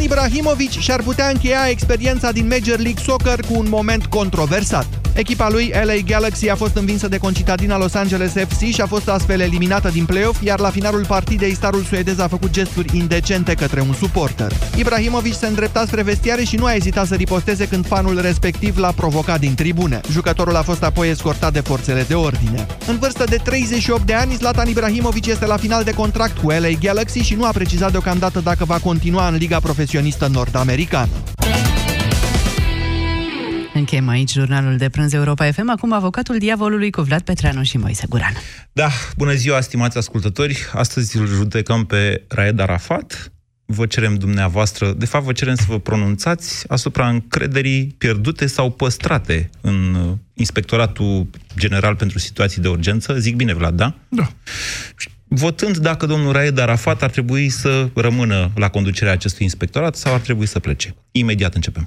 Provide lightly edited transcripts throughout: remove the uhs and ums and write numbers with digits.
Zlatan Ibrahimović și-ar putea încheia experiența din Major League Soccer cu un moment controversat. Echipa lui, LA Galaxy, a fost învinsă de concitadina Los Angeles FC și a fost astfel eliminată din play-off, iar la finalul partidei starul suedez a făcut gesturi indecente către un suporter. Ibrahimović se îndrepta spre vestiare și nu a ezitat să riposteze când fanul respectiv l-a provocat din tribune. Jucătorul a fost apoi escortat de forțele de ordine. În vârstă de 38 de ani, Zlatan Ibrahimović este la final de contract cu LA Galaxy și nu a precizat deocamdată dacă va continua în Liga Profesionistă Nord-Americană. Încheiem aici jurnalul de prânz Europa FM, acum Avocatul Diavolului cu Vlad Petreanu și Moise Guran. Da, bună ziua, stimați ascultători! Astăzi îl judecăm pe Raed Arafat. Vă cerem dumneavoastră, de fapt vă cerem să vă pronunțați asupra încrederii pierdute sau păstrate în Inspectoratul General pentru Situații de Urgență. Zic bine, Vlad, da? Da. Votând dacă domnul Raed Arafat ar trebui să rămână la conducerea acestui inspectorat sau ar trebui să plece. Imediat începem.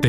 Te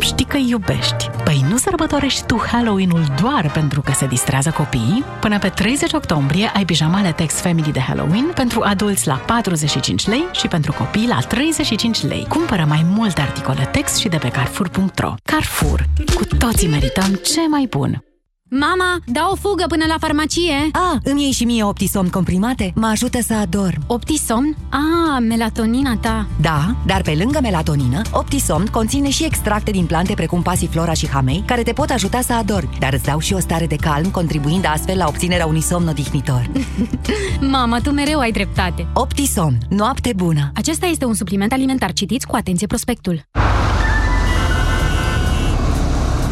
Știi că iubești. Păi nu sărbătorești tu Halloween-ul doar pentru că se distrează copiii? Până pe 30 octombrie ai pijamale Tex Family de Halloween pentru adulți la 45 lei și pentru copii la 35 lei. Cumpără mai multe articole Tex și de pe Carrefour.ro. Carrefour. Cu toții merităm ce mai bun. Mama, dau o fugă până la farmacie. Îmi iei și mie OptiSom comprimate? Mă ajută să adorm. OptiSom? Melatonina ta. Da, dar pe lângă melatonină, OptiSom conține și extracte din plante precum pasiflora și hamei, care te pot ajuta să adormi, dar îți dau și o stare de calm, contribuind astfel la obținerea unui somn odihnitor. Mama, tu mereu ai dreptate. OptiSom, noapte bună. Acesta este un supliment alimentar. Citiți cu atenție prospectul.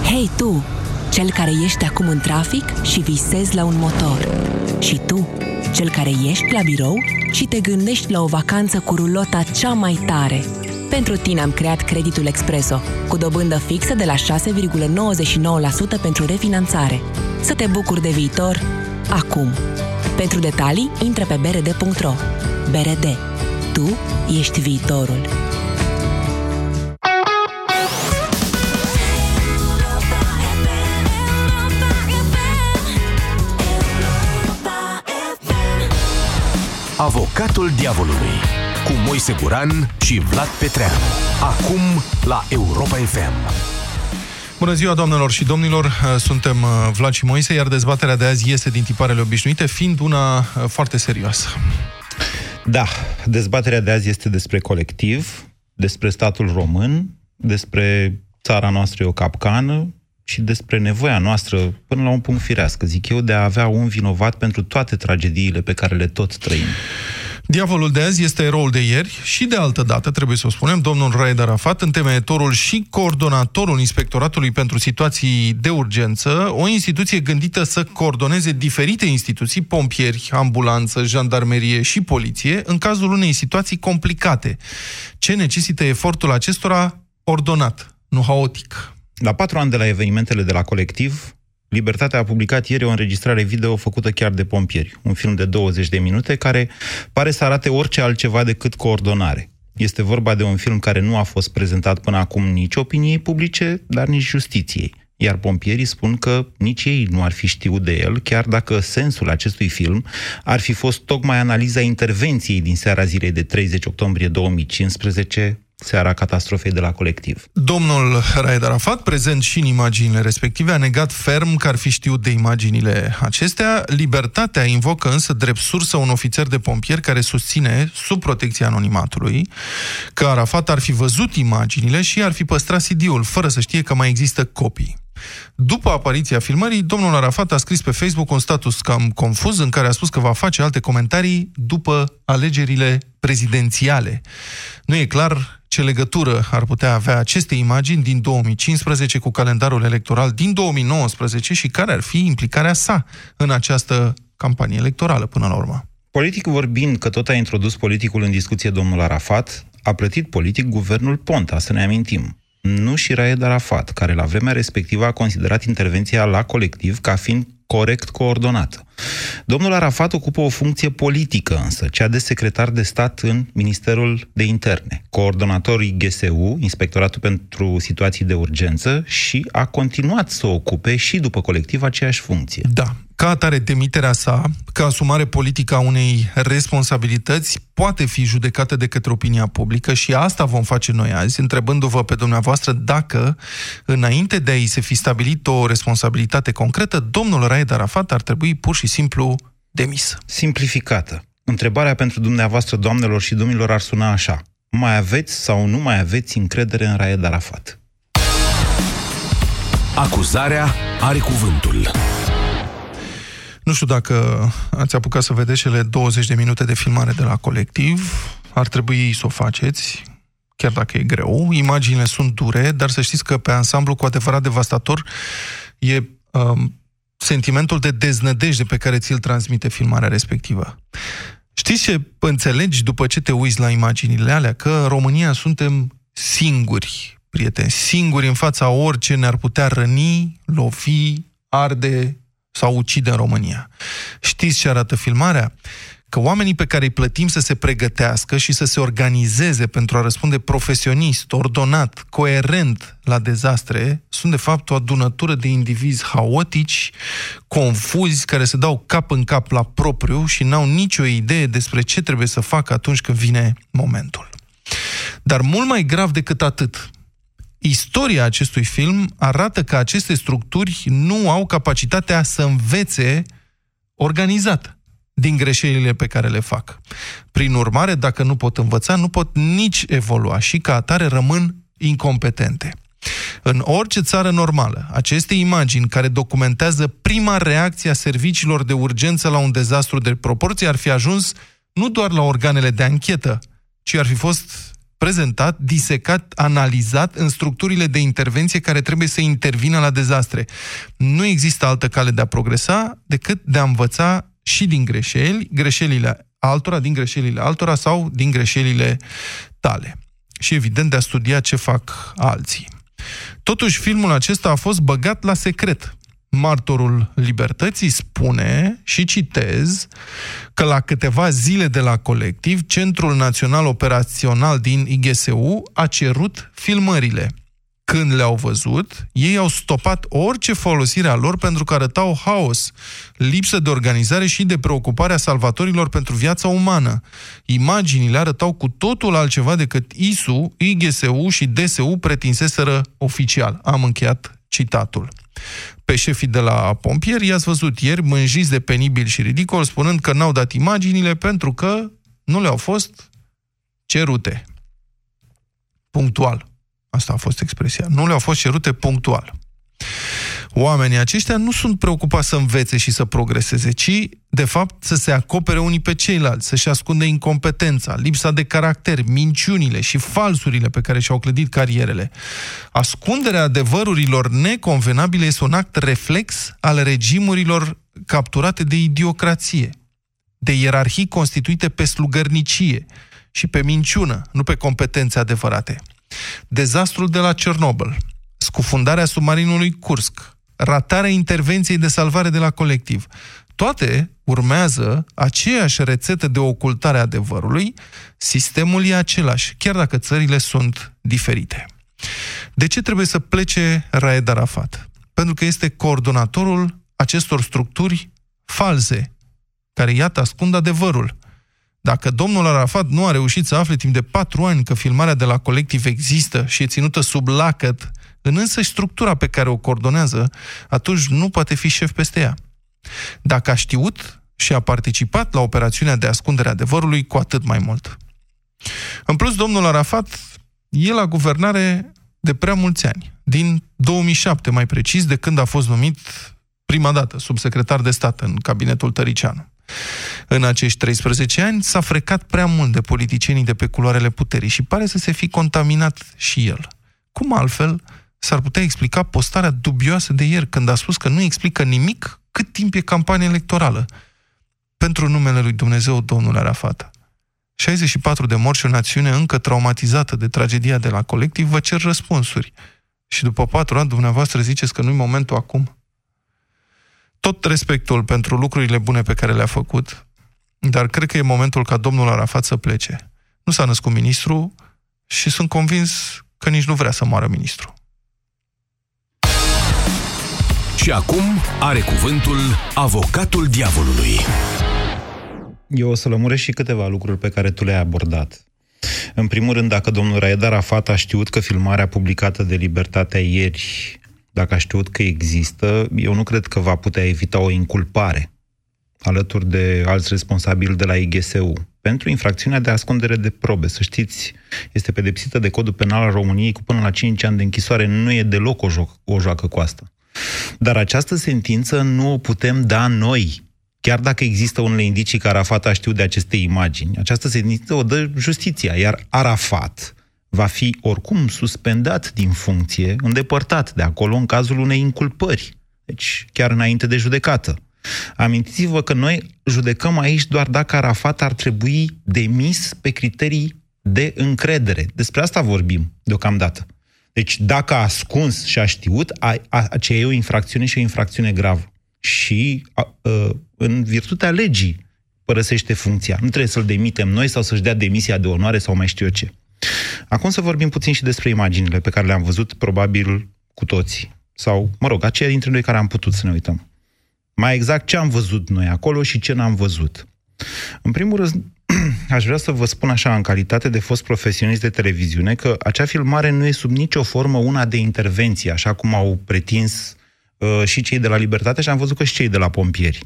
Hei tu! Cel care ești acum în trafic și visezi la un motor. Și tu, cel care ești la birou și te gândești la o vacanță cu rulota cea mai tare. Pentru tine am creat creditul Expresso, cu dobândă fixă de la 6,99% pentru refinanțare. Să te bucuri de viitor, acum. Pentru detalii, intră pe brd.ro. BRD. Tu ești viitorul. Avocatul Diavolului cu Moise Guran și Vlad Petreanu. Acum la Europa FM. Bună ziua, doamnelor și domnilor! Suntem Vlad și Moise, iar dezbaterea de azi este din tiparele obișnuite, fiind una foarte serioasă. Da, dezbaterea de azi este despre Colectiv, despre statul român, despre țara noastră e o capcană și despre nevoia noastră, până la un punct firească, zic eu, de a avea un vinovat pentru toate tragediile pe care le tot trăim. Diavolul de azi este eroul de ieri și de altă dată, trebuie să o spunem, domnul Raed Arafat, întemeietorul și coordonatorul Inspectoratului pentru Situații de Urgență, o instituție gândită să coordoneze diferite instituții, pompieri, ambulanță, jandarmerie și poliție, în cazul unei situații complicate. Ce necesită efortul acestora? Ordonat, nu haotic. La 4 ani de la evenimentele de la Colectiv, Libertatea a publicat ieri o înregistrare video făcută chiar de pompieri, un film de 20 de minute care pare să arate orice altceva decât coordonare. Este vorba de un film care nu a fost prezentat până acum nici opiniei publice, dar nici justiției. Iar pompierii spun că nici ei nu ar fi știut de el, chiar dacă sensul acestui film ar fi fost tocmai analiza intervenției din seara zilei de 30 octombrie 2015, seara catastrofei de la Colectiv. Domnul Raed Arafat, prezent și în imaginile respective, a negat ferm că ar fi știut de imaginile acestea. Libertatea invocă însă drept sursă un ofițer de pompieri care susține, sub protecția anonimatului, că Arafat ar fi văzut imaginile și ar fi păstrat CD-ul, fără să știe că mai există copii. După apariția filmării, domnul Arafat a scris pe Facebook un status cam confuz în care a spus că va face alte comentarii după alegerile prezidențiale. Nu e clar ce legătură ar putea avea aceste imagini din 2015 cu calendarul electoral din 2019 și care ar fi implicarea sa în această campanie electorală până la urmă. Politic vorbind, că tot a introdus politicul în discuție domnul Arafat, a plătit politic guvernul Ponta, să ne amintim. Nu și Raed Arafat, care la vremea respectivă a considerat intervenția la Colectiv ca fiind corect coordonată. Domnul Arafat ocupă o funcție politică însă, cea de secretar de stat în Ministerul de Interne, coordonator IGSU, Inspectoratul pentru Situații de Urgență, și a continuat să ocupe și după Colectiv aceeași funcție. Da. Ca atare, demiterea sa, ca asumare politică a unei responsabilități, poate fi judecată de către opinia publică și asta vom face noi azi, întrebându-vă pe dumneavoastră dacă, înainte de a-i se fi stabilit o responsabilitate concretă, domnul Raed Arafat ar trebui pur și simplu demis. Simplificată. Întrebarea pentru dumneavoastră, doamnelor și domnilor, ar suna așa. Mai aveți sau nu mai aveți încredere în Raed Arafat? Acuzarea are cuvântul. Nu știu dacă ați apucat să vedeți cele 20 de minute de filmare de la Colectiv. Ar trebui să o faceți, chiar dacă e greu. Imaginile sunt dure, dar să știți că pe ansamblu, cu adevărat devastator, e sentimentul de deznădejde pe care ți-l transmite filmarea respectivă. Știți ce înțelegi după ce te uiți la imaginile alea? Că în România suntem singuri, prieteni, singuri în fața orice ne-ar putea răni, lovi, arde sau ucide în România. Știți ce arată filmarea? Că oamenii pe care îi plătim să se pregătească și să se organizeze pentru a răspunde profesionist, ordonat, coerent la dezastre, sunt de fapt o adunătură de indivizi haotici, confuzi, care se dau cap în cap la propriu și n-au nicio idee despre ce trebuie să facă atunci când vine momentul. Dar mult mai grav decât atât, istoria acestui film arată că aceste structuri nu au capacitatea să învețe organizat din greșelile pe care le fac. Prin urmare, dacă nu pot învăța, nu pot nici evolua și ca atare rămân incompetente. În orice țară normală, aceste imagini care documentează prima reacție a serviciilor de urgență la un dezastru de proporții ar fi ajuns nu doar la organele de anchetă, ci ar fi fost prezentat, disecat, analizat în structurile de intervenție care trebuie să intervină la dezastre. Nu există altă cale de a progresa decât de a învăța și din greșelile altora, din greșelile altora sau din greșelile tale. Și evident de a studia ce fac alții. Totuși, filmul acesta a fost băgat la secret. Martorul Libertății spune, și citez, că la câteva zile de la Colectiv, Centrul Național Operațional din IGSU a cerut filmările. Când le-au văzut, ei au stopat orice folosire a lor pentru că arătau haos, lipsă de organizare și de preocuparea salvatorilor pentru viața umană. Imaginile arătau cu totul altceva decât ISU, IGSU și DSU pretinseseră oficial. Am încheiat citatul. Pe șefii de la pompieri i-ați văzut ieri mânjiți de penibil și ridicol, spunând că n-au dat imaginile pentru că nu le-au fost cerute. Punctual. Asta a fost expresia. Nu le-au fost cerute punctual. Oamenii aceștia nu sunt preocupați să învețe și să progreseze, ci, de fapt, să se acopere unii pe ceilalți, să-și ascundă incompetența, lipsa de caracter, minciunile și falsurile pe care și-au clădit carierele. Ascunderea adevărurilor neconvenabile este un act reflex al regimurilor capturate de idiocrație, de ierarhii constituite pe slugărnicie și pe minciună, nu pe competențe adevărate. Dezastrul de la Cernobâl, scufundarea submarinului Kursk, ratarea intervenției de salvare de la Colectiv. Toate urmează aceeași rețetă de ocultare a adevărului, sistemul e același, chiar dacă țările sunt diferite. De ce trebuie să plece Raed Arafat? Pentru că este coordonatorul acestor structuri false, care iată ascund adevărul. Dacă domnul Arafat nu a reușit să afle timp de 4 ani că filmarea de la Colectiv există și e ținută sub lacăt în însăși structura pe care o coordonează, atunci nu poate fi șef peste ea. Dacă a știut și a participat la operațiunea de ascundere a adevărului, cu atât mai mult. În plus, domnul Arafat e la guvernare de prea mulți ani, din 2007 mai precis, de când a fost numit prima dată subsecretar de stat în cabinetul Tăricianu. În acești 13 ani s-a frecat prea mult de politicienii de pe culoarele puterii și pare să se fi contaminat și el. Cum altfel s-ar putea explica postarea dubioasă de ieri, când a spus că nu explică nimic cât timp e campanie electorală? Pentru numele lui Dumnezeu, domnul Arafat. 64 de morți și o națiune încă traumatizată de tragedia de la Colectiv vă cer răspunsuri. Și după 4 ani dumneavoastră ziceți că nu-i momentul acum? Tot respectul pentru lucrurile bune pe care le-a făcut, dar cred că e momentul ca domnul Arafat să plece. Nu s-a născut ministru și sunt convins că nici nu vrea să moară ministru. Și acum are cuvântul avocatul diavolului. Eu o să lămuresc și câteva lucruri pe care tu le-ai abordat. În primul rând, dacă domnul Raed Arafat a știut că filmarea publicată de Libertatea ieri, dacă a știut că există, eu nu cred că va putea evita o inculpare alături de alți responsabili de la IGSU pentru infracțiunea de ascundere de probe. Să știți, este pedepsită de codul penal al României cu până la 5 ani de închisoare. Nu e deloc o joacă cu asta. Dar această sentință nu o putem da noi. Chiar dacă există unele indicii că Arafat a știut de aceste imagini, această sentință o dă justiția, iar Arafat va fi oricum suspendat din funcție, îndepărtat de acolo în cazul unei inculpări, deci chiar înainte de judecată. Amintiți-vă că noi judecăm aici doar dacă Arafat ar trebui demis pe criterii de încredere. Despre asta vorbim deocamdată. Deci dacă a ascuns și a știut, aceea e o infracțiune și o infracțiune gravă. Și în virtutea legii părăsește funcția. Nu trebuie să-l demitem noi sau să-și dea demisia de onoare sau mai știu eu ce. Acum să vorbim puțin și despre imaginile pe care le-am văzut probabil cu toții. Sau, mă rog, aceia dintre noi care am putut să ne uităm. Mai exact ce am văzut noi acolo și ce n-am văzut. În primul rând, aș vrea să vă spun așa, în calitate de fost profesionist de televiziune, că acea filmare nu e sub nicio formă una de intervenție, așa cum au pretins și cei de la Libertate și am văzut că și cei de la pompieri.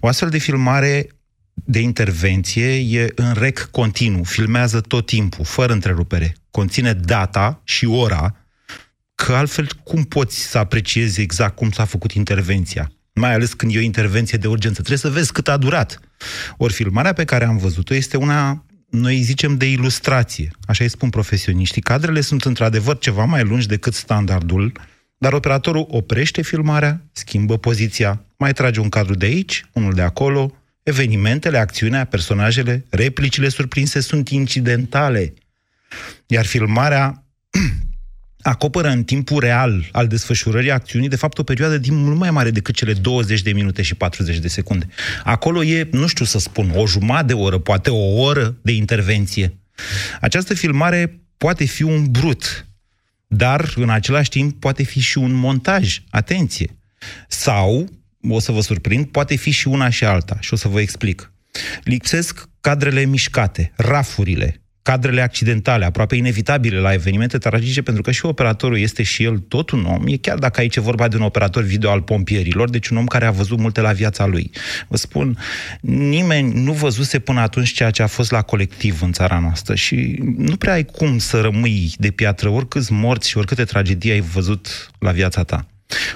O astfel de filmare de intervenție e în rec continuu, filmează tot timpul, fără întrerupere, conține data și ora, că altfel cum poți să apreciezi exact cum s-a făcut intervenția? Mai ales când e o intervenție de urgență. Trebuie să vezi cât a durat. Ori filmarea pe care am văzut-o este una, noi zicem, de ilustrație. Așa îi spun profesioniștii. Cadrele sunt într-adevăr ceva mai lungi decât standardul, dar operatorul oprește filmarea, schimbă poziția, mai trage un cadru de aici, unul de acolo. Evenimentele, acțiunea, personajele, replicile surprinse sunt incidentale. Iar filmarea acoperă în timpul real al desfășurării acțiunii, de fapt, o perioadă de timp mult mai mare decât cele 20 de minute și 40 de secunde. Acolo e, nu știu să spun, o jumătate de oră, poate o oră de intervenție. Această filmare poate fi un brut, dar în același timp poate fi și un montaj, atenție. Sau, o să vă surprind, poate fi și una și alta și o să vă explic. Lipsesc cadrele mișcate, rafurile, cadrele accidentale, aproape inevitabile la evenimente tragice, pentru că și operatorul este și el tot un om, e chiar dacă aici e vorba de un operator video al pompierilor, deci un om care a văzut multe la viața lui. Vă spun, nimeni nu văzuse până atunci ceea ce a fost la Colectiv în țara noastră și nu prea ai cum să rămâi de piatră oricâți morți și oricâte tragedii ai văzut la viața ta.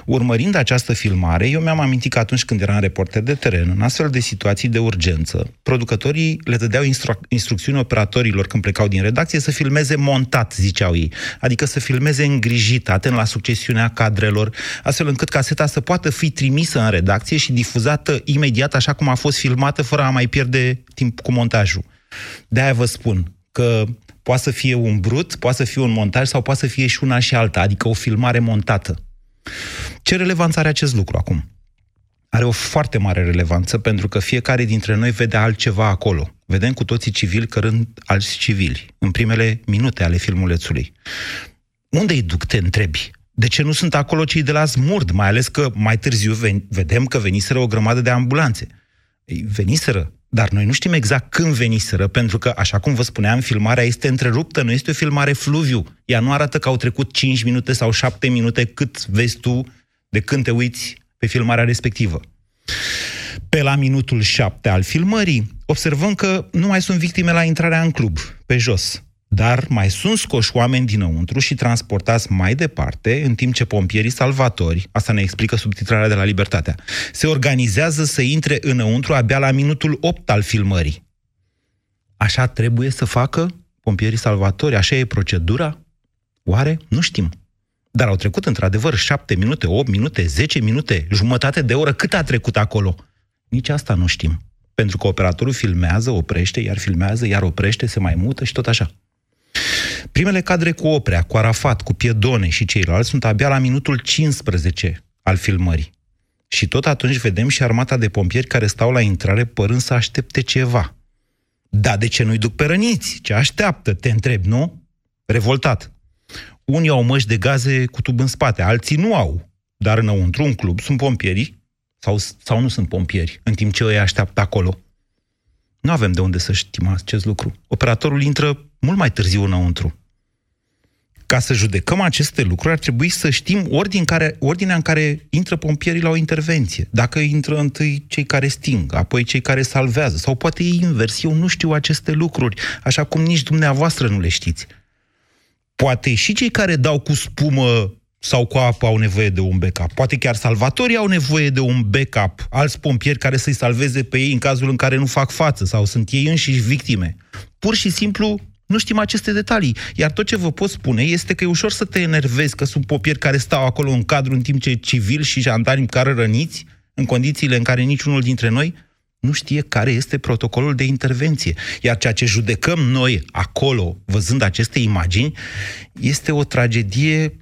Urmărind această filmare, eu mi-am amintit că atunci când eram reporter de teren, în astfel de situații de urgență, producătorii le dădeau instrucțiuni operatorilor când plecau din redacție să filmeze montat, ziceau ei, adică să filmeze îngrijit, atent la succesiunea cadrelor, astfel încât caseta să poată fi trimisă în redacție și difuzată imediat așa cum a fost filmată, fără a mai pierde timp cu montajul. De-aia vă spun că poate să fie un brut, poate să fie un montaj sau poate să fie și una și alta, adică o filmare montată. Ce relevanță are acest lucru acum? Are o foarte mare relevanță, pentru că fiecare dintre noi vede altceva acolo. Vedem cu toții civili cărând alți civili, în primele minute ale filmulețului. Unde-i duc, te întrebi? De ce nu sunt acolo cei de la Smurd? Mai ales că mai târziu vedem că veniseră o grămadă de ambulanțe. Veniseră, dar noi nu știm exact când veniseră, pentru că, așa cum vă spuneam, filmarea este întreruptă, nu este o filmare fluviu. Ea nu arată că au trecut 5 minute sau 7 minute, cât vezi tu de când te uiți pe filmarea respectivă. Pe la minutul 7 al filmării, observăm că nu mai sunt victime la intrarea în club, pe jos. Dar mai sunt scoși oameni dinăuntru și transportați mai departe, în timp ce pompierii salvatori, asta ne explică subtitrarea de la Libertatea, se organizează să intre înăuntru abia la minutul 8 al filmării. Așa trebuie să facă pompierii salvatori? Așa e procedura? Oare? Nu știm. Dar au trecut într-adevăr 7 minute, 8 minute, 10 minute, jumătate de oră, cât a trecut acolo? Nici asta nu știm. Pentru că operatorul filmează, oprește, iar filmează, iar oprește, se mai mută și tot așa. Primele cadre cu Oprea, cu Arafat, cu Piedone și ceilalți sunt abia la minutul 15 al filmării. Și tot atunci vedem și armata de pompieri care stau la intrare părând să aștepte ceva. Da, de ce nu-i duc pe răniți? Ce așteaptă? Te întreb, nu? Revoltat. Unii au măști de gaze cu tub în spate, alții nu au. Dar înăuntru, în club, sunt pompieri sau nu sunt pompieri, în timp ce ei așteaptă acolo. Nu avem de unde să știm acest lucru. Operatorul intră mult mai târziu înăuntru. Ca să judecăm aceste lucruri, ar trebui să știm ordinea în care intră pompierii la o intervenție. Dacă intră întâi cei care sting, apoi cei care salvează, sau poate e invers. Eu nu știu aceste lucruri, așa cum nici dumneavoastră nu le știți. Poate și cei care dau cu spumă sau cu apă au nevoie de un backup. Poate chiar salvatorii au nevoie de un backup, alți pompieri care să-i salveze pe ei în cazul în care nu fac față sau sunt ei înșiși victime. Pur și simplu nu știm aceste detalii. Iar tot ce vă pot spune este că e ușor să te enervezi că sunt pompieri care stau acolo în cadru în timp ce civili și jandarmi care răniți, în condițiile în care niciunul dintre noi nu știe care este protocolul de intervenție. Iar ceea ce judecăm noi acolo, văzând aceste imagini, este o tragedie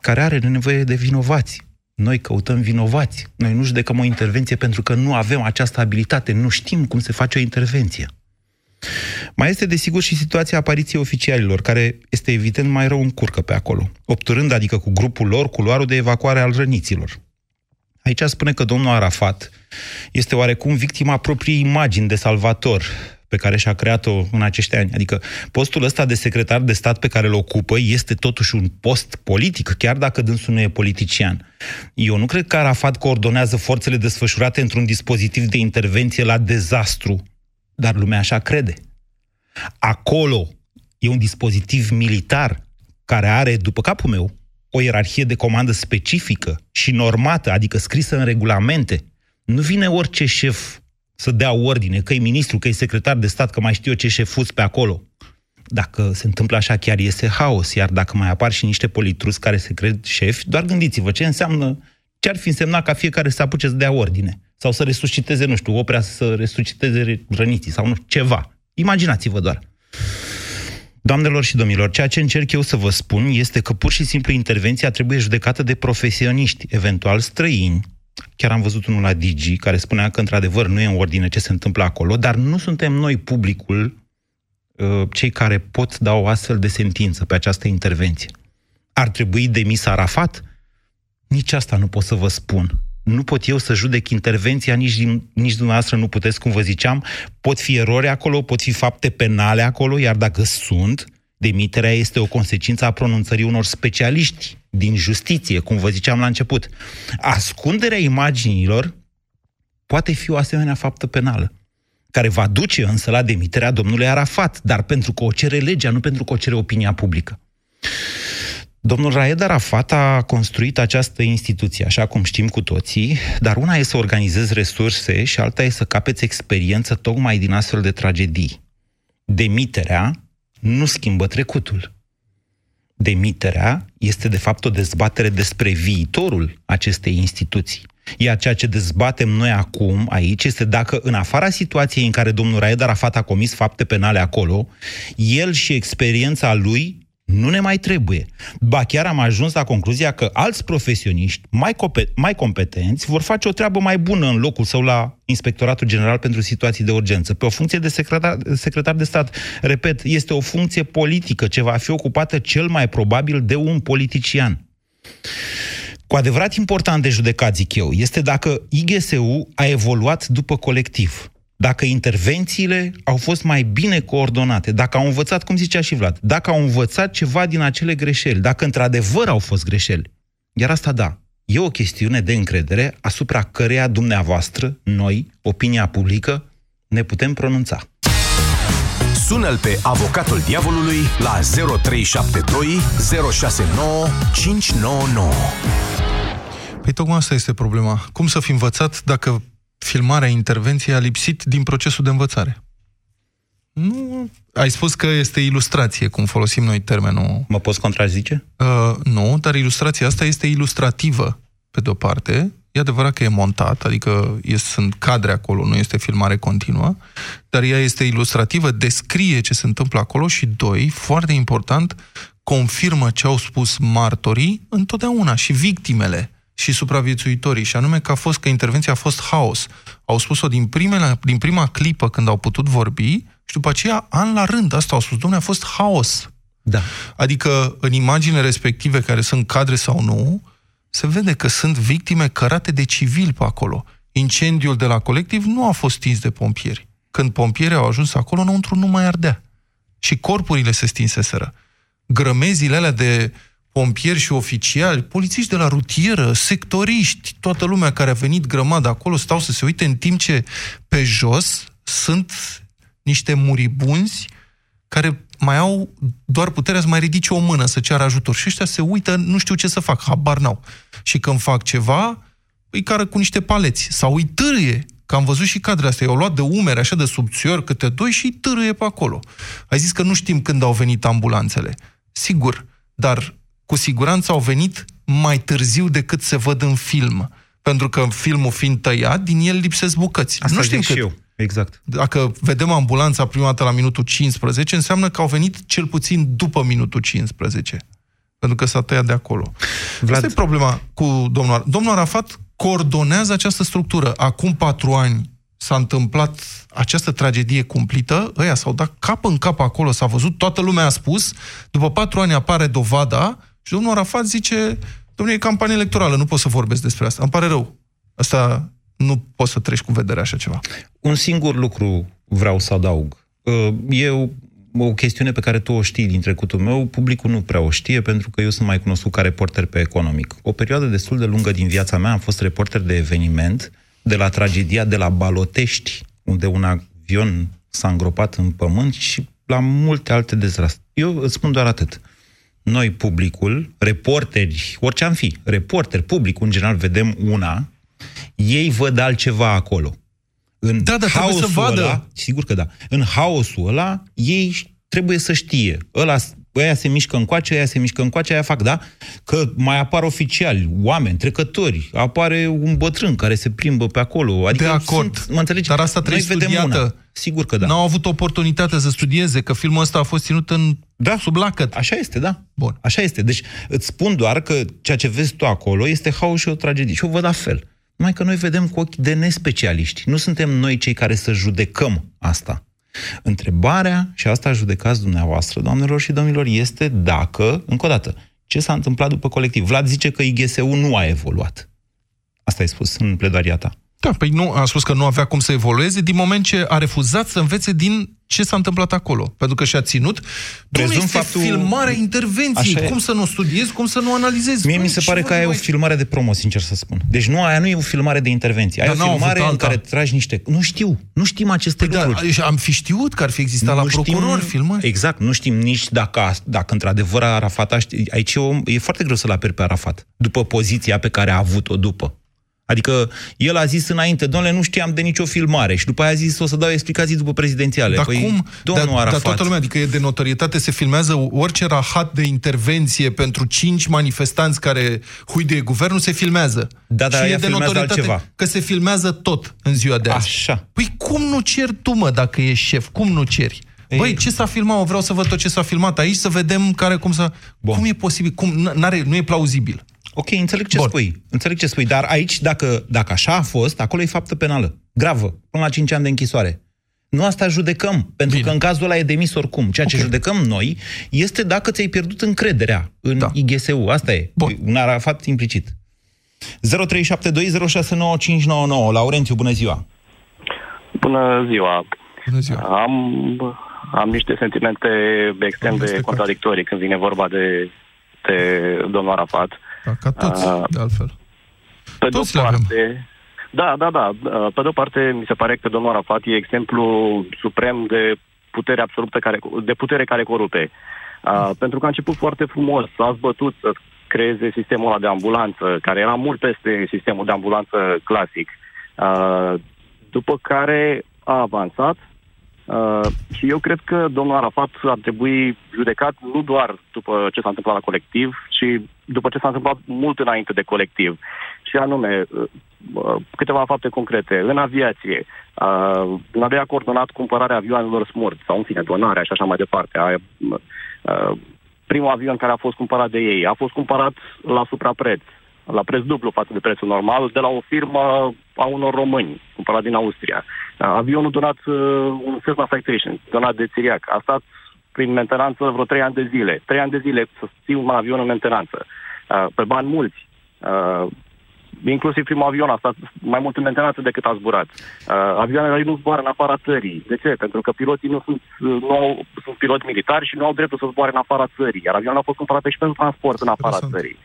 care are nevoie de vinovați. Noi căutăm vinovați. Noi nu judecăm o intervenție pentru că nu avem această abilitate. Nu știm cum se face o intervenție. Mai este, desigur, și situația apariției oficialilor, care este evident mai rău în curcă pe acolo, obturând, adică cu grupul lor, culoarul de evacuare al răniților. Aici spune că domnul Arafat este oarecum victima propriei imagini de salvator pe care și-a creat-o în acești ani. Adică postul ăsta de secretar de stat pe care îl ocupă este totuși un post politic, chiar dacă dânsul nu e politician. Eu nu cred că Arafat coordonează forțele desfășurate într-un dispozitiv de intervenție la dezastru, dar lumea așa crede. Acolo e un dispozitiv militar care are, după capul meu, o ierarhie de comandă specifică și normată, adică scrisă în regulamente. Nu vine orice șef să dea ordine, că e ministru, că e secretar de stat, că mai știu eu ce șefuți pe acolo. Dacă se întâmplă așa, chiar iese haos, iar dacă mai apar și niște politruți care se cred șefi, doar gândiți-vă ce înseamnă, ce ar fi însemnat ca fiecare să apuce să dea ordine sau să resusciteze, nu știu, Oprea să resusciteze răniții sau nu, ceva. Imaginați-vă doar. Doamnelor și domnilor, ceea ce încerc eu să vă spun este că pur și simplu intervenția trebuie judecată de profesioniști, eventual străini. Chiar am văzut unul la Digi care spunea că într-adevăr nu e în ordine ce se întâmplă acolo, dar nu suntem noi, publicul, cei care pot da o astfel de sentință pe această intervenție. Ar trebui demis Arafat? Nici asta nu pot să vă spun. Nu pot eu să judec intervenția, nici dumneavoastră nu puteți, cum vă ziceam. Pot fi erori acolo, pot fi fapte penale acolo, iar dacă sunt, demiterea este o consecință a pronunțării unor specialiști din justiție, cum vă ziceam la început. Ascunderea imaginilor poate fi o asemenea faptă penală, care va duce însă la demiterea domnului Arafat, dar pentru că o cere legea, nu pentru că o cere opinia publică. Domnul Raed Arafat a construit această instituție, așa cum știm cu toții, dar una e să organizezi resurse și alta e să capeți experiență tocmai din astfel de tragedii. Demiterea nu schimbă trecutul. Demiterea este de fapt o dezbatere despre viitorul acestei instituții. Iar ceea ce dezbatem noi acum aici este dacă, în afara situației în care domnul Raed Arafat a comis fapte penale acolo, el și experiența lui nu ne mai trebuie. Ba chiar am ajuns la concluzia că alți profesioniști mai competenți vor face o treabă mai bună în locul său la Inspectoratul General pentru Situații de Urgență, pe o funcție de secretar de stat. Repet, este o funcție politică ce va fi ocupată cel mai probabil de un politician. Cu adevărat important de judecat, zic eu, este dacă IGSU a evoluat după Colectiv. Dacă intervențiile au fost mai bine coordonate, dacă au învățat, cum zicea și Vlad, dacă au învățat ceva din acele greșeli, dacă într-adevăr au fost greșeli. Iar asta, da, e o chestiune de încredere asupra căreia dumneavoastră, noi, opinia publică, ne putem pronunța. Sună-l pe Avocatul Diavolului la 0372 069 599. Păi tocmai asta este problema. Cum să fi învățat dacă filmarea intervenției a lipsit din procesul de învățare? Nu, ai spus că este ilustrație, cum folosim noi termenul. Mă poți contrazice? Nu, dar ilustrația asta este ilustrativă, pe de-o parte. E adevărat că e montat, adică sunt cadre acolo, nu este filmare continuă, dar ea este ilustrativă, descrie ce se întâmplă acolo și, doi, foarte important, confirmă ce au spus martorii întotdeauna și victimele și supraviețuitorii, și anume că a fost, că intervenția a fost haos. Au spus-o din prima clipă când au putut vorbi și după aceea, an la rând, asta au spus, dom'le, a fost haos. Da. Adică în imaginile respective, care sunt cadre sau nu, se vede că sunt victime cărate de civil pe acolo. Incendiul de la Colectiv nu a fost stins de pompieri. Când pompierii au ajuns acolo, înăuntru nu mai ardea. Și corpurile se stinseseră. Grămezile alea de pompieri și oficiali, polițiști de la rutieră, sectoriști, toată lumea care a venit grămadă acolo, stau să se uite, în timp ce pe jos sunt niște muribunzi care mai au doar puterea să mai ridice o mână, să ceară ajutor. Și ăștia se uită, nu știu ce să fac, habar n-au. Și când fac ceva, îi cară cu niște paleți sau îi târâie. Că am văzut și cadrele astea, i-au luat de umeri, așa de subțiori, câte doi, și îi târâie pe acolo. Ai zis că nu știm când au venit ambulanțele. Sigur, dar cu siguranță au venit mai târziu decât se văd în film. Pentru că filmul fiind tăiat, din el lipsesc bucăți. Asta nu știm cât. Eu. Exact. Dacă vedem ambulanța prima dată la minutul 15, înseamnă că au venit cel puțin după minutul 15. Pentru că s-a tăiat de acolo. Vlad... Asta e problema cu domnul Arafat. Domnul Arafat coordonează această structură. Acum 4 ani s-a întâmplat această tragedie cumplită. Ăia s-au dat cap în cap acolo, s-a văzut, toată lumea a spus. După 4 ani apare dovada și domnul Arafat zice: domnule, e campanie electorală, nu pot să vorbesc despre asta. Îmi pare rău. Asta... nu poți să treci cu vederea așa ceva. Un singur lucru vreau să adaug. Eu, o chestiune pe care tu o știi din trecutul meu, publicul nu prea o știe, pentru că eu sunt mai cunoscut ca reporter pe Economic. O perioadă destul de lungă din viața mea am fost reporter de eveniment, de la tragedia de la Balotești, unde un avion s-a îngropat în pământ, și la multe alte dezastre. Eu îți spun doar atât. Noi, publicul, reporteri, orice am fi, reporteri, publicul în general, vedem una... Ei văd altceva acolo. În da, haosul să vadă. Ăla, sigur că da. În haosul ăla, ei trebuie să știe. Ăia se mișcă încoace, ăia se mișcă încoace, ăia fac, da? Că mai apar oficiali, oameni, trecători, apare un bătrân care se plimbă pe acolo. Adică de acord, sunt, mă înțelegi? Dar asta trebuie studiată. Sigur că da. N-au avut oportunitatea să studieze, că filmul ăsta a fost ținut în... Da, sub lacăt. Așa este, da. Bun. Așa este. Deci îți spun doar că ceea ce vezi tu acolo este haos și o tragedie. Și o văd altfel. Numai că noi vedem cu ochi de nespecialiști. Nu suntem noi cei care să judecăm asta. Întrebarea, și asta judecați dumneavoastră, doamnelor și domnilor, este dacă, încă o dată, ce s-a întâmplat după Colectiv? Vlad zice că IGS-ul nu a evoluat. Asta ai spus în pledoaria ta. Da, păi nu, a spus că nu avea cum să evolueze din moment ce a refuzat să învețe din ce s-a întâmplat acolo. Pentru că și-a ținut. Dom'le, este faptul... filmarea intervenției. Cum să nu studiezi, cum să nu analizezi. Mie mi se pare că aia e o filmare de promo, sincer să spun. Deci nu, aia nu e o filmare de intervenție. Aia e o filmare în care tragi niște... Nu știu. Nu știm aceste lucruri. Dar am fi știut că ar fi existat la procuror filmări. Exact. Nu știm nici dacă într-adevăr Arafat... Aici e foarte greu să-l aperi pe Arafat. După poziția pe care a avut-o după. Adică el a zis înainte, domnule, nu știam de nicio filmare, și după aia a zis, o să dau explicații după prezidențiale. Dar păi, cum? Domnul Arafat... Dar toată lumea, adică e de notorietate, se filmează orice rahat de intervenție pentru 5 manifestanți care huiduie guvernul, se filmează. Da, dar și e de notorietate altceva. Că se filmează tot în ziua de azi. Așa. Păi cum nu ceri tu, mă, dacă ești șef? Cum nu ceri? Băi, ce s-a filmat? Eu vreau să văd tot ce s-a filmat aici, să vedem care cum s-a... Bun. Cum e posibil? Cum? Nu e plauzibil. Ok, înțeleg ce spui. Înțeleg ce spui, dar aici, dacă așa a fost, acolo e faptă penală. Gravă. Până la 5 ani de închisoare. Nu asta judecăm, pentru că în cazul ăla e demis oricum. Ceea ce judecăm noi este dacă ți-ai pierdut încrederea în IGSU. Asta e. Un Arafat implicit. 0372069599. Laurențiu, bună ziua! Bună ziua! Bună ziua! Am niște sentimente extrem de contradictorii când vine vorba de domnul Arafat. Ca toți, de altfel. Pe de-o parte, da. Pe de-o parte, mi se pare că domnul Arafat e exemplu suprem de putere absolută, de putere care corupe. Pentru că a început foarte frumos, s-a zbătut să creeze sistemul ăla de ambulanță, care era mult peste sistemul de ambulanță clasic. După care a avansat și eu cred că domnul Arafat ar trebui judecat nu doar după ce s-a întâmplat la Colectiv, ci după ce s-a întâmplat mult înainte de Colectiv. Și anume, câteva fapte concrete. În aviație, n-avea coordonat cumpărarea avioanelor Smurd, sau în fine, donarea și așa mai departe. Primul avion care a fost cumpărat de ei a fost cumpărat la suprapreț, la preț dublu față de prețul normal, de la o firmă a unor români, cumpărat din Austria. Avionul donat, un Cessna Citation, donat de Țiriac, a stat prin mentenanță vreo 3 ani de zile. 3 ani de zile să ții un avion în mentenanță, pe bani mulți. Inclusiv primul avion a stat mai mult în mentenanță decât a zburat. Avioanele nu zboară în afara țării. De ce? Pentru că piloții nu sunt piloti militari și nu au dreptul să zboare în afara țării. Iar avioanele au fost cumpărate și pentru transport în afara țării.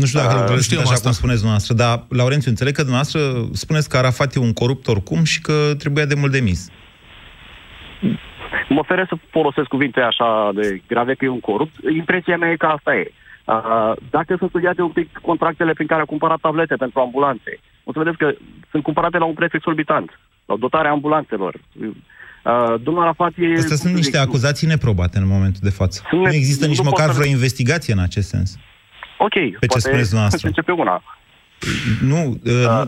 Nu știu dacă nu știu așa cum spuneți dumneavoastră, dar, Laurențiu, înțeleg că dumneavoastră spuneți că Arafat e un corupt oricum și că trebuia de mult demis. Mă feresc să folosesc cuvinte așa de grave că e un corupt. Impresia mea e că asta e. Dacă sunt studiate un pic contractele prin care au cumpărat tablete pentru ambulanțe, o să vedeți că sunt cumpărate la un preț exorbitant, la dotarea ambulanțelor. Domnul Arafat e... Astea sunt niște acuzații neprobate în momentul de față. Nu există nici măcar vreo investigație în acest sens. Ok, pe poate ce spuneți noastră. Începe una.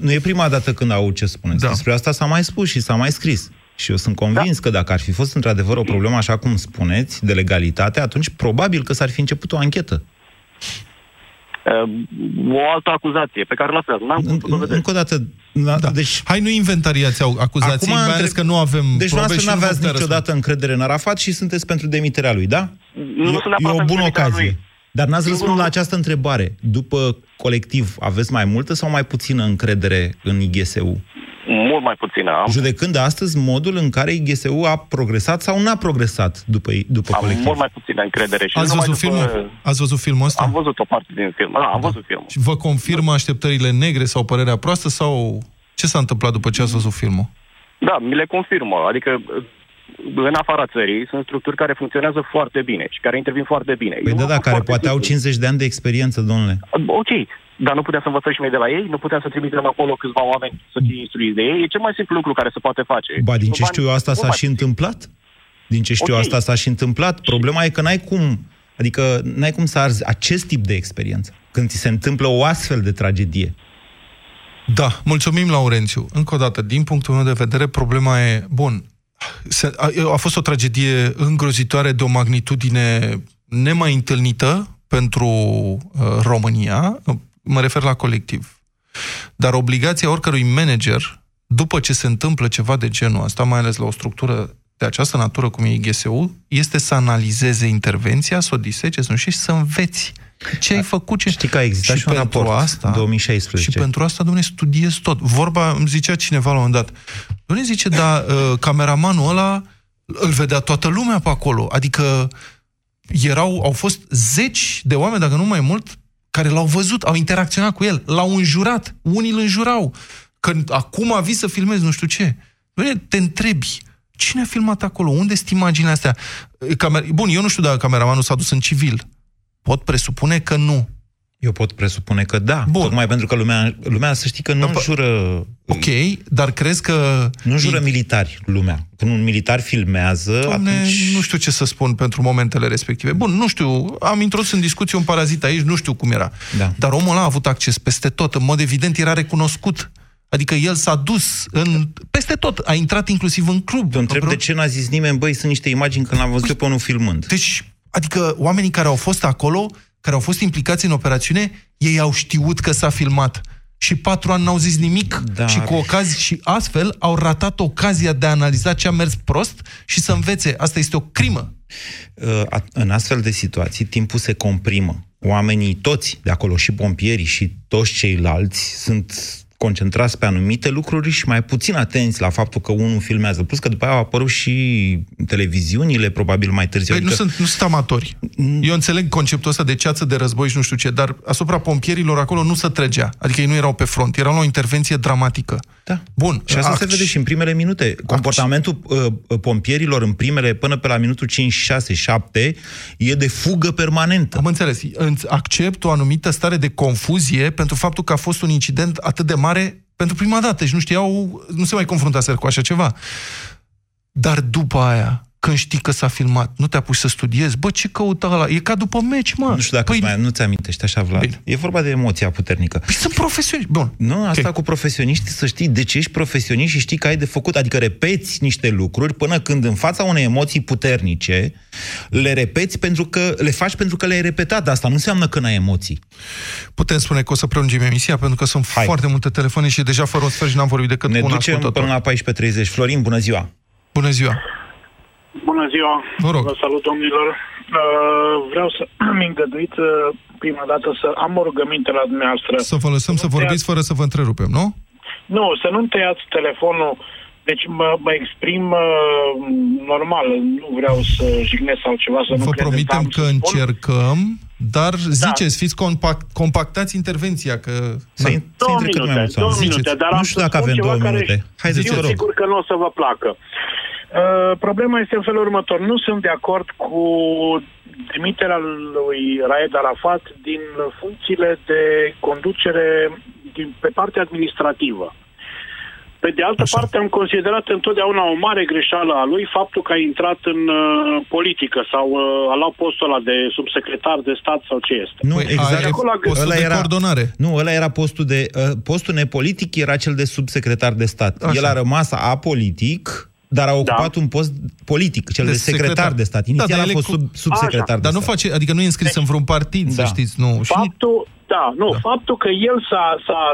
Nu e prima dată când aud ce spuneți. Da. Despre asta s-a mai spus și s-a mai scris. Și eu sunt convins că dacă ar fi fost într-adevăr o problemă, așa cum spuneți, de legalitate, atunci probabil că s-ar fi început o anchetă. O altă acuzație pe care l-a spus. Încă o dată. Da. Deci, hai, nu inventariați acuzații. Acum mai ales că nu avem probe. Deci nu aveați niciodată încredere în Arafat și sunteți pentru demiterea lui, da? E o bună ocazie. Dar n-ați răspuns la această întrebare. După Colectiv, aveți mai multă sau mai puțină încredere în IGSU? Mult mai puțină. Judecând astăzi modul în care IGSU a progresat sau n-a progresat după Colectiv. Am mult mai puțină încredere. Și ați văzut filmul ăsta? Am văzut o parte din film. Da, am văzut filmul. Și vă confirmă așteptările negre sau părerea proastă sau ce s-a întâmplat după ce ați văzut filmul? Da, mi le confirmă. Adică... în afara țării sunt structuri care funcționează foarte bine și care intervin foarte bine. Păi da, care poate au 50 de ani de experiență, domnule. Ok, dar nu puteam să învățăm și noi de la ei? Nu puteam să trimitem acolo câțiva oameni să fie instruiți de ei? E cel mai simplu lucru care se poate face. Ba, din ce știu eu, asta s-a și întâmplat? Problema e că n-ai cum să arzi acest tip de experiență când ți se întâmplă o astfel de tragedie. Da, mulțumim, Laurențiu. Încă o dată, din punctul meu de vedere, problema e... Bun, a fost o tragedie îngrozitoare de o magnitudine nemai întâlnită pentru România, mă refer la Colectiv. Dar obligația oricărui manager, după ce se întâmplă ceva de genul ăsta, mai ales la o structură de această natură cum e IGSU, este să analizeze intervenția, să o disece, să nu știi, să înveți ce ai făcut. Știi că a existat și un raport asta, 2016. Și pentru asta, dom'le, studiezi tot. Vorba, îmi zicea cineva la un moment dat, dom'le, zice, dar cameramanul ăla îl vedea toată lumea pe acolo. Adică au fost 10 de oameni, dacă nu mai mult, care l-au văzut, au interacționat cu el, l-au înjurat, unii îl înjurau. Când acum vii să filmezi nu știu ce. Dom'le, te întrebi, cine a filmat acolo? Unde sunt imaginile astea? Bun, eu nu știu dacă cameramanul s-a dus în civil. Pot presupune că nu. Eu pot presupune că da. Bun. Tocmai pentru că lumea să știi că nu înjură... Ok, dar crezi că... Nu înjură militari lumea. Când un militar filmează, atunci... Nu știu ce să spun pentru momentele respective. Bun, nu știu, am introdus în discuție un parazit aici, nu știu cum era. Da. Dar omul ăla a avut acces peste tot. În mod evident era recunoscut. Adică el s-a dus peste tot, a intrat inclusiv în club. Te întreb de ce n-a zis nimeni, băi, sunt niște imagini când l-am văzut pe unul filmând. Deci... Adică oamenii care au fost acolo, care au fost implicați în operațiune, ei au știut că s-a filmat. Și 4 ani n-au zis nimic, dar... și cu ocazii, și astfel au ratat ocazia de a analiza ce a mers prost și să învețe. Asta este o crimă. În astfel de situații, timpul se comprimă. Oamenii toți de acolo, și pompierii, și toți ceilalți, sunt concentrați pe anumite lucruri și mai puțin atenți la faptul că unul filmează. Plus că după aia au apărut și televiziunile, probabil mai târziu. Păi adică... nu sunt amatori. Eu înțeleg conceptul ăsta de ceață de război și nu știu ce, dar asupra pompierilor acolo nu se trăgea. Adică ei nu erau pe front, erau la o intervenție dramatică. Da. Bun. Și asta se vede și în primele minute. Comportamentul pompierilor în primele, până pe la minutul 5, 6, 7, e de fugă permanentă. Am înțeles. Accept o anumită stare de confuzie pentru faptul că a fost un incident atât de mare pentru prima dată și nu se mai confruntaseră cu așa ceva. Dar după aia, când știi că s-a filmat, nu te apuci să studiezi, bă, ce căuta ăla? E ca după meci, mă. Nu știu dacă nu ți-amintești așa, Vlad. Bine. E vorba de emoția puternică. Păi sunt profesioniști. Bun. Nu, asta okay. Cu profesioniști, să știi de ce ești profesionist și știi că ai de făcut, adică repeți niște lucruri până când în fața unei emoții puternice le repeți pentru că le faci pentru că le-ai repetat, asta nu înseamnă că n-ai emoții. Putem spune că o să prelungim emisia pentru că sunt foarte multe telefoane și deja fără un sfert și n-am vorbit decât cu un ascultător. Ne ducem până la 14:30. Florin, bună ziua. Bună ziua. Bună ziua, vă salut domnilor. Vreau să-mi îngăduiți prima dată să am o rugăminte la dumneavoastră. Să vă lăsăm să vorbiți fără să vă întrerupem, nu? Nu, să nu tăiați telefonul. Deci mă exprim normal, nu vreau să jignesc sau ceva. Să vă promitem că încercăm, dar ziceți, fiți compactați intervenția. Că... Două minute, dar nu știu dacă avem 2 minute. Eu sigur că nu o să vă placă. Problema este în felul următor. Nu sunt de acord cu trimiterea lui Raed Arafat din funcțiile de conducere pe partea administrativă. Pe de altă parte, am considerat întotdeauna o mare greșeală a lui faptul că a intrat în politică sau a luat postul ăla de subsecretar de stat sau ce este. Nu, exact. Ăla era postul de... Postul nepolitic era cel de subsecretar de stat. Așa. El a rămas apolitic... Dar a ocupat un post politic, cel de secretar de stat. Inițial a fost subsecretar de stat. Dar nu face, adică nu e înscris în vreun partid, să știți, nu. Faptul că el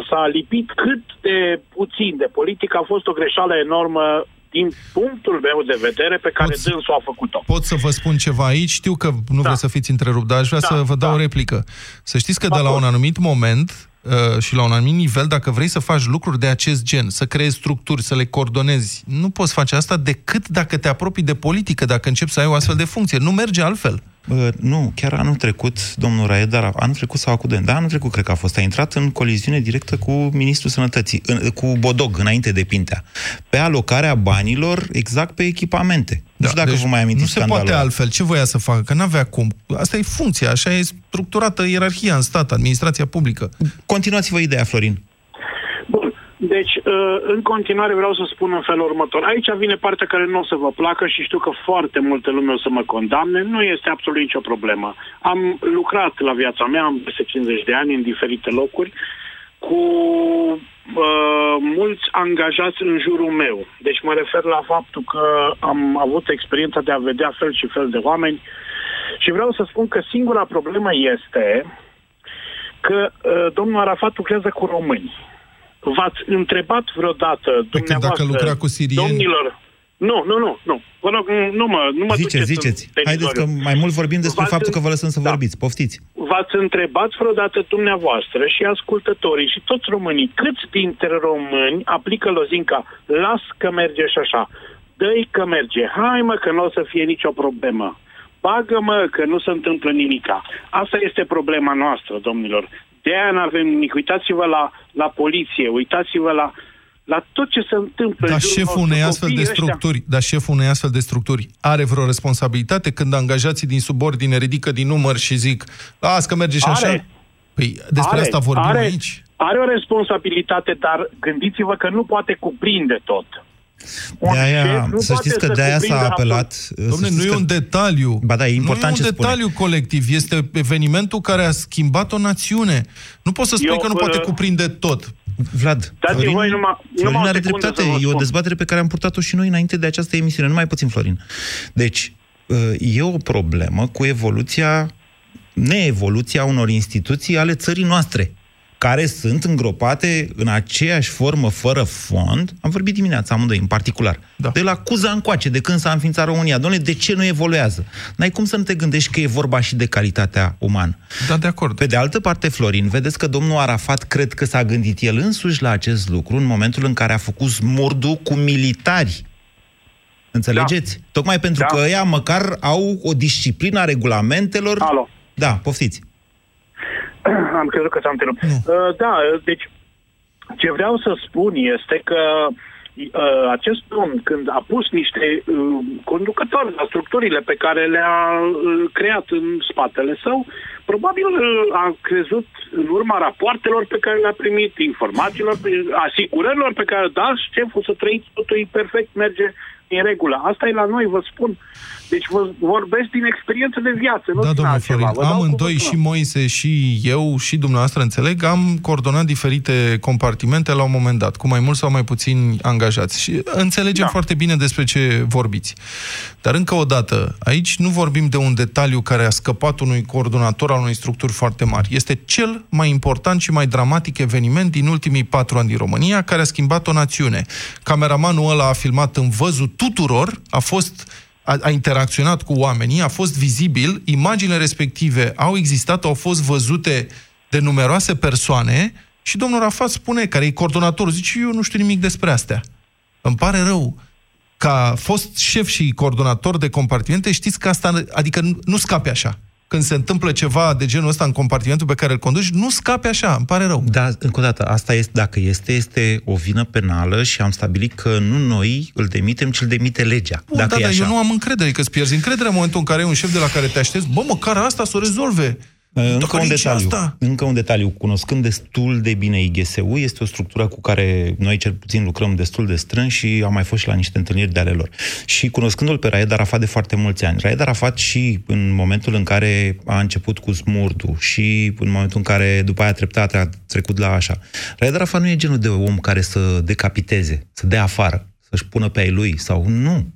s-a lipit cât de puțin de politică a fost o greșeală enormă din punctul meu de vedere pe care dânsul a făcut-o. Pot să vă spun ceva aici? Știu că nu vreau să fiți întrerupt, dar aș vrea să vă dau o replică. Să știți că de la un anumit moment... și la un anumit nivel, dacă vrei să faci lucruri de acest gen, să creezi structuri, să le coordonezi, nu poți face asta decât dacă te apropii de politică, dacă începi să ai o astfel de funcție. Nu merge altfel. Nu, chiar anul trecut, domnul Raed, dar anul trecut sau acudent, dar anul trecut cred că a fost, a intrat în coliziune directă cu Ministrul Sănătății, cu Bodog, înainte de Pintea, pe alocarea banilor exact pe echipamente. Da, nu știu dacă deci vă mai amintiți scandalul. Nu se poate altfel. Ce voia să facă? Că n-avea cum. Asta e funcția, așa e structurată ierarhia în stat, administrația publică. Continuați-vă ideea, Florin. Bun. Deci, în continuare vreau să spun în felul următor. Aici vine partea care nu o să vă placă și știu că foarte multe lume o să mă condamne. Nu este absolut nicio problemă. Am lucrat la viața mea, am peste 50 de ani, în diferite locuri, cu mulți angajați în jurul meu. Deci mă refer la faptul că am avut experiența de a vedea fel și fel de oameni și vreau să spun că singura problemă este că domnul Arafat lucrează cu români. V-ați întrebat vreodată dumneavoastră, dacă lucra cu sirieni... Domnilor, nu. Vă rog, nu mă ziceți. Haideți că mai mult vorbim despre faptul că vă lăsăm să vorbiți. Poftiți. V-ați întrebat vreodată dumneavoastră și ascultătorii și toți românii, câți dintre români aplică lozinca las că merge și așa, dă-i că merge, hai mă că nu o să fie nicio problemă, bagă-mă că nu se întâmplă nimica. Asta este problema noastră, domnilor. De aia n-avem nimic. Uitați-vă la poliție, uitați-vă la tot ce se întâmplă. Dar șeful unei astfel de structuri are vreo responsabilitate când angajații din subordine ridică din număr și zic las că merge și așa? Păi despre asta vorbim aici. Are o responsabilitate, dar gândiți-vă că nu poate cuprinde tot. Să știți că de-aia s-a apelat. Dom'le, nu e un detaliu. Ba da, e important ce spune. Nu e un detaliu colectiv. Este evenimentul care a schimbat o națiune. Nu poți să spui că nu poate cuprinde tot. Vlad, Florin are dreptate. E o dezbatere pe care am purtat-o și noi înainte de această emisiune. Numai puțin, Florin. Deci, e o problemă cu neevoluția unor instituții ale țării noastre. care sunt îngropate în aceeași formă, fără fond. Am vorbit dimineața amândoi, în particular. Da. De la Cuza încoace, de când s-a înființat România. Dom'le, de ce nu evoluează? N-ai cum să nu te gândești că e vorba și de calitatea umană. Da, de acord. Pe de altă parte, Florin, vedeți că domnul Arafat, cred că s-a gândit el însuși la acest lucru în momentul în care a făcut smurdul cu militari. Înțelegeți? Da. Tocmai pentru că ăia măcar au o disciplină a regulamentelor. Alo. Da, poftiți. Am crezut că s-a întrerupt. Da, deci ce vreau să spun este că acest om, când a pus niște conducători la structurile pe care le-a creat în spatele său, probabil a crezut în urma rapoartelor pe care le-a primit, informațiilor, asigurărilor pe care da, șeful să trăiți, totul e perfect, merge în regulă. Asta e la noi, vă spun. Deci vă vorbesc din experiență de viață. Nu da, domnul Florin, amândoi, și Moise, și eu, și dumneavoastră, înțeleg, am coordonat diferite compartimente la un moment dat, cu mai mulți sau mai puțini angajați. Și înțelegem foarte bine despre ce vorbiți. Dar încă o dată, aici nu vorbim de un detaliu care a scăpat unui coordonator al unei structuri foarte mari. Este cel mai important și mai dramatic eveniment din ultimii 4 ani din România, care a schimbat o națiune. Cameramanul ăla a filmat în văzul tuturor, a interacționat cu oamenii, a fost vizibil, imaginile respective au existat, au fost văzute de numeroase persoane și domnul Arafat spune, care e coordonator, zice, eu nu știu nimic despre astea. Îmi pare rău. Ca fost șef și coordonator de compartimente, știți că asta, adică nu scape așa. Când se întâmplă ceva de genul ăsta în compartimentul pe care îl conduci, nu scape așa, îmi pare rău. Da, încă o dată, asta este, dacă este o vină penală și am stabilit că nu noi îl demitem, ci îl demite legea. Bun, dacă da, dar eu nu am încredere, că îți pierzi încrederea în momentul în care e un șef de la care te aștepți, bă, măcar asta să o rezolve. Încă un detaliu. Cunoscând destul de bine IGSU, este o structură cu care noi cel puțin lucrăm destul de strâns și am mai fost și la niște întâlniri de ale lor. Și cunoscându-l pe Raed Arafat de foarte mulți ani, Raed Arafat și în momentul în care a început cu smurdul și în momentul în care după aia treptat a trecut la așa, Raed Arafat nu e genul de om care să decapiteze, să dea afară, să-și pună pe ai lui sau nu.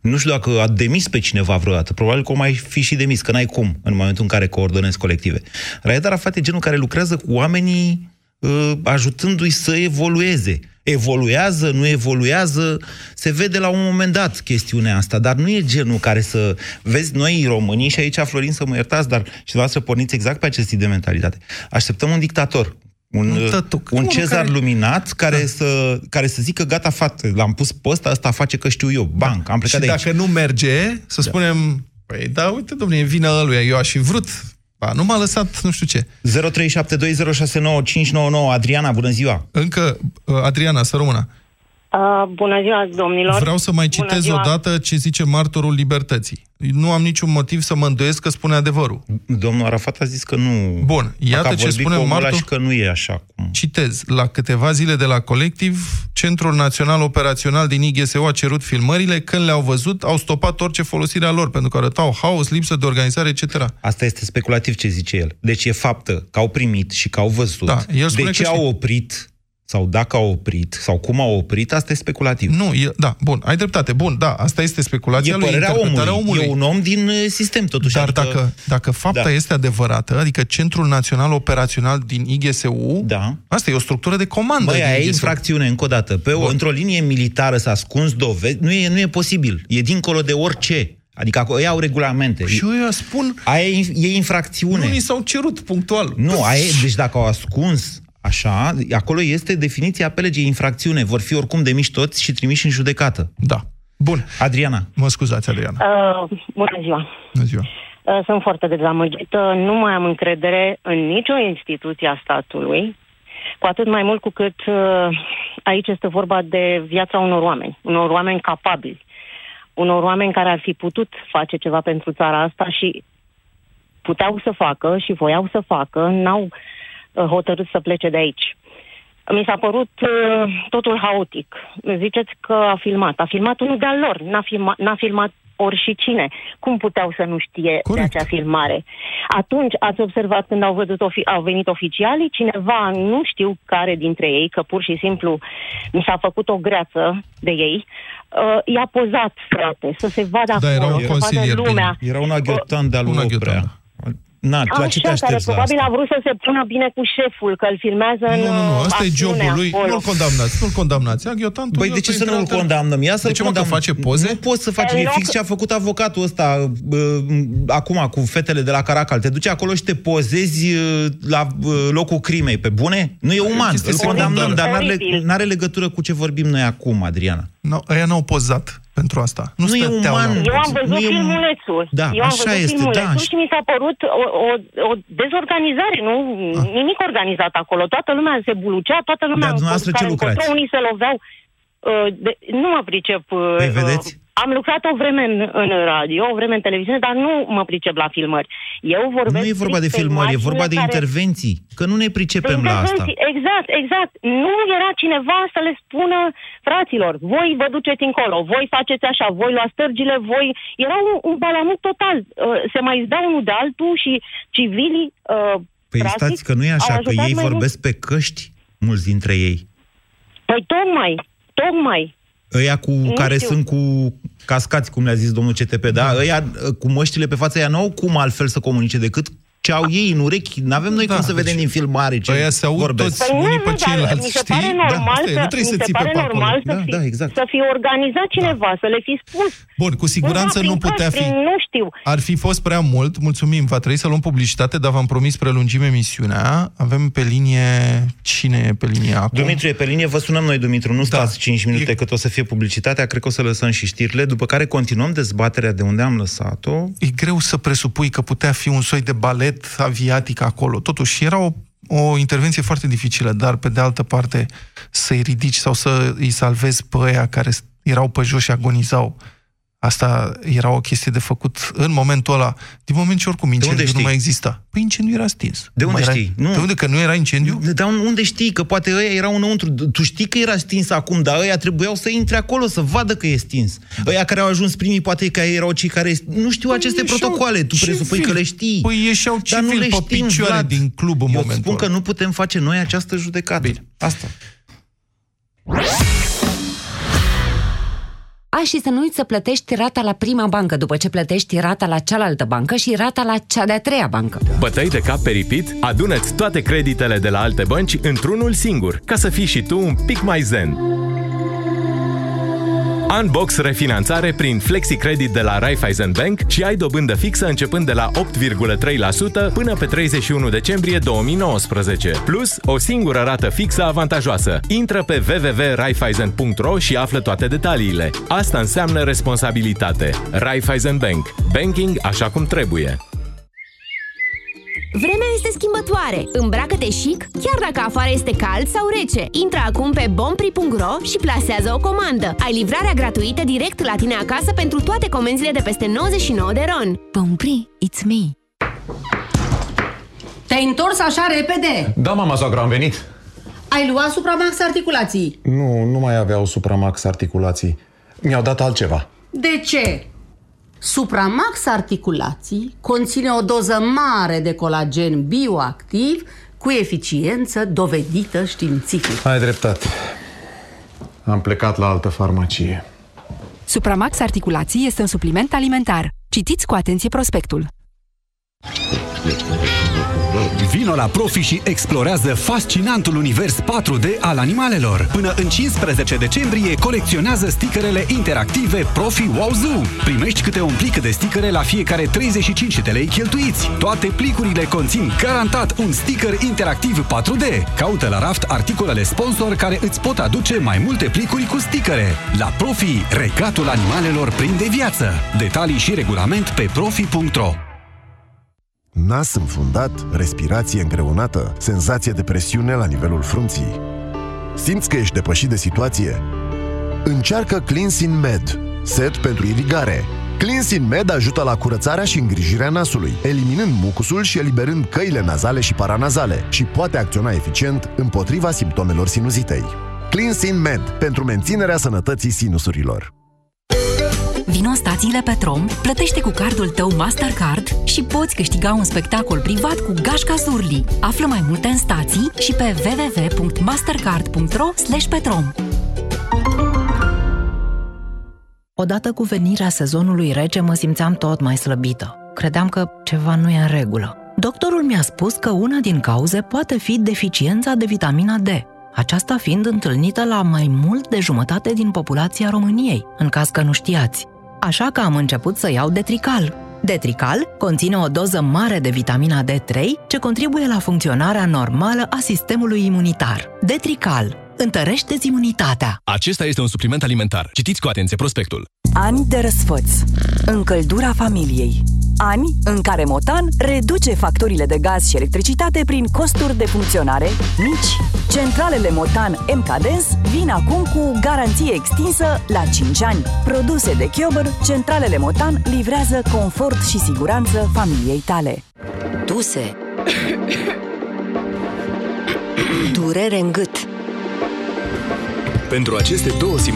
Nu știu dacă a demis pe cineva vreodată. Probabil că o mai fi și demis, că n-ai cum în momentul în care coordonezi colective. Raed Arafat e genul care lucrează cu oamenii ajutându-i să evolueze. Evoluează, nu evoluează, se vede la un moment dat chestiunea asta, dar nu e genul care să... Vezi, noi românii, și aici, Florin, să mă iertați, dar și dumneavoastră porniți exact pe acest tip de mentalitate. Așteptăm un dictator. Un Cezar care... luminat care să zică, gata, fată, l-am pus pe ăsta, asta face că știu eu, banc, am plecat de aici. Și dacă nu merge, să spunem, păi da, uite, domnule, e vina ăluia, eu aș fi vrut, nu m-a lăsat, nu știu ce. 0372069599, Adriana, bună ziua! Încă, Adriana, să rămână. Bună ziua, domnilor! Vreau să mai citez odată ce zice martorul libertății. Nu am niciun motiv să mă îndoiesc că spune adevărul. Domnul Arafat a zis că nu... Bun, iată ce spune martorul și că nu e așa cum... Citez. La câteva zile de la Colectiv, Centrul Național Operațional din IGSU a cerut filmările. Când le-au văzut, au stopat orice folosire a lor, pentru că arătau haos, lipsă de organizare, etc. Asta este speculativ ce zice el. Deci e faptă că au primit și că au văzut. Da, el spune de ce au oprit... sau dacă au oprit, sau cum au oprit, asta e speculativ. Nu, bun, ai dreptate. Bun, da, asta este speculația lui, interpretarea omului. E un om din sistem, totuși. Dar adică... dacă fapta este adevărată, adică Centrul Național Operațional din IGSU, asta e o structură de comandă. Băi, aia e infracțiune, încă o dată. Într-o linie militară s-a ascuns dovezi, nu e posibil. E dincolo de orice. Adică ei au regulamente. Și eu spun... Aia e infracțiune. Nu li s-au cerut, punctual. Nu, deci dacă au ascuns... Așa, acolo este definiția pe lege, infracțiune. Vor fi oricum demiși toți și trimiși în judecată. Da. Bun. Adriana. Mă scuzați, Adriana. Bună ziua. Bună ziua. Sunt foarte dezamăgită. Nu mai am încredere în nicio instituție a statului, cu atât mai mult cu cât aici este vorba de viața unor oameni capabili, unor oameni care ar fi putut face ceva pentru țara asta și puteau să facă și voiau să facă, n-au hotărât să plece de aici. Mi s-a părut totul haotic. Ziceți că a filmat unul de-al lor, n-a filmat ori și cine. Cum puteau să nu știe de acea filmare? Atunci ați observat când au venit oficialii, cineva, nu știu care dintre ei, că pur și simplu mi s-a făcut o greață de ei, i-a pozat, frate, să se vadă acolo, să vadă lumea. Era un aghiotan de-al lui Oprea. Na, așa, la ce te aștepți, care probabil a vrut să se pună bine cu șeful, că îl filmează în Nu, asta e jobul lui. Nu-l condamnați, nu-l condamnați. Aghiotantul. Băi, de ce să nu-l condamnăm? Ia să-l condamnăm. Face poze? Nu poți să faci. E fix ce a făcut avocatul ăsta acum cu fetele de la Caracal. Te duci acolo și te pozezi la locul crimei. Pe bune? Nu e uman. Îl condamnăm, dar n-are legătură cu ce vorbim noi acum, Adriana. Aia n-au pozat pentru asta. Nu e uman. Eu am văzut filmulețul. Da, eu am văzut filmulețul și mi s-a părut o dezorganizare, nu? Nimic organizat acolo. Toată lumea se bulucea, toată lumea... Dar dumneavoastră ce lucrați? Unii se loveau. Nu mă pricep. Vedeți? Am lucrat o vreme în radio, o vreme în televiziune, dar nu mă pricep la filmări. Eu vorbesc... Nu e vorba de filmări, e vorba de intervenții. Că nu ne pricepem la asta. Exact, exact. Nu era cineva să le spună fraților, voi vă duceți încolo, voi faceți așa, voi luați stârgile, voi... Era un balamuc total. Se mai zda unul de altul și civilii... Păi stați că nu e așa, că ei vorbesc pe căști, mulți dintre ei. Păi tocmai. Ăia cu care sunt cu cascați, cum le-a zis domnul CTP, da? Ăia cu măștile pe fața, ea n-au cum altfel să comunice decât ce au ei în urechi. N-avem noi cum să vedem din filmare ce vorbesc. Ăia se aud toți unii pe ceilalți, știi? Mi se pare normal să fie organizat cineva, să le fi spus. Bun, cu siguranță nu putea fi. Nu știu. Ar fi fost prea mult. Mulțumim, va trebui să luăm publicitate, dar v-am promis prelungim emisiunea. Avem pe linie... Cine e pe linie acum? Dumitru e pe linie, vă sunăm noi, Dumitru. Nu stați 5 minute, cât o să fie publicitatea. Cred că o să lăsăm și știrile, după care continuăm dezbaterea de unde am lăsat-o. E greu să presupui că putea fi un soi de balet aviatic acolo. Totuși, era o intervenție foarte dificilă, dar pe de altă parte să-i ridici sau să-i salvezi pe aia care erau pe jos și agonizau. Asta era o chestie de făcut în momentul ăla. Din moment ce oricum incendiu nu mai exista. Păi incendiu era stins. De unde știi? De unde? Că nu era incendiu? Dar unde știi? Că poate ăia erau înăuntru. Tu știi că era stins acum, dar ăia trebuiau să intre acolo, să vadă că e stins. Ăia care au ajuns primii, poate că erau cei care... Nu știu aceste protocoale. Tu presupui că le știi. Păi ieșeau civili pe picioare din club în momentul ăla. Eu spun că nu putem face noi această judecată. Bine. Asta. Și să nu uiți să plătești rata la prima bancă, după ce plătești rata la cealaltă bancă și rata la cea de-a treia bancă. Bătăi de cap peripit? Adună-ți toate creditele de la alte bănci într-unul singur, ca să fii și tu un pic mai zen. Unbox refinanțare prin FlexiCredit de la Raiffeisen Bank și ai dobândă fixă începând de la 8,3% până pe 31 decembrie 2019. Plus, o singură rată fixă avantajoasă. Intră pe www.raiffeisen.ro și află toate detaliile. Asta înseamnă responsabilitate. Raiffeisen Bank. Banking așa cum trebuie. Vremea este schimbătoare. Îmbracă-te chic, chiar dacă afară este cald sau rece. Intră acum pe bompri.ro și plasează o comandă. Ai livrarea gratuită direct la tine acasă pentru toate comenzile de peste 99 de RON. Bompri, it's me. Te-ai întors așa repede? Da, mama soacră, am venit. Ai luat SupraMax articulații? Nu mai aveau SupraMax articulații. Mi-au dat altceva. De ce? SupraMax articulații conține o doză mare de colagen bioactiv cu eficiență dovedită științific. Ai dreptate. Am plecat la altă farmacie. SupraMax articulații este un supliment alimentar. Citiți cu atenție prospectul. Vino la Profi și explorează fascinantul univers 4D al animalelor. Până în 15 decembrie colecționează stickerele interactive Profi Wow Zoo. Primești câte un plic de stickere la fiecare 35 de lei cheltuiți. Toate plicurile conțin garantat un sticker interactiv 4D. Caută la raft articolele sponsor care îți pot aduce mai multe plicuri cu stickere. La Profi, regatul animalelor prinde viață. Detalii și regulament pe profi.ro. Nas înfundat, respirație îngreunată, senzație de presiune la nivelul frunții. Simți că ești depășit de situație? Încearcă Cleanasin Med, set pentru irigare. Cleanasin Med ajută la curățarea și îngrijirea nasului, eliminând mucusul și eliberând căile nazale și paranazale și poate acționa eficient împotriva simptomelor sinuzitei. Cleanasin Med, pentru menținerea sănătății sinusurilor. Vino în stațiile Petrom, plătește cu cardul tău Mastercard și poți câștiga un spectacol privat cu Gașca Zurli. Află mai multe în stații și pe www.mastercard.ro/Petrom. Odată cu venirea sezonului rece mă simțeam tot mai slăbită. Credeam că ceva nu e în regulă. Doctorul mi-a spus că una din cauze poate fi deficiența de vitamina D, aceasta fiind întâlnită la mai mult de jumătate din populația României, în caz că nu știați. Așa că am început să iau Detrical. Detrical conține o doză mare de vitamina D3, ce contribuie la funcționarea normală a sistemului imunitar. Detrical întărește-ți imunitatea. Acesta este un supliment alimentar. Citiți cu atenție prospectul. Ani de răsfăț. Încăldura familiei. Ani în care Motan reduce facturile de gaz și electricitate prin costuri de funcționare mici. Centralele Motan M-Cadence vin acum cu garanție extinsă la 5 ani. Produse de Chiober, centralele Motan livrează confort și siguranță familiei tale. Duse. Durere în gât. Pentru aceste două simptome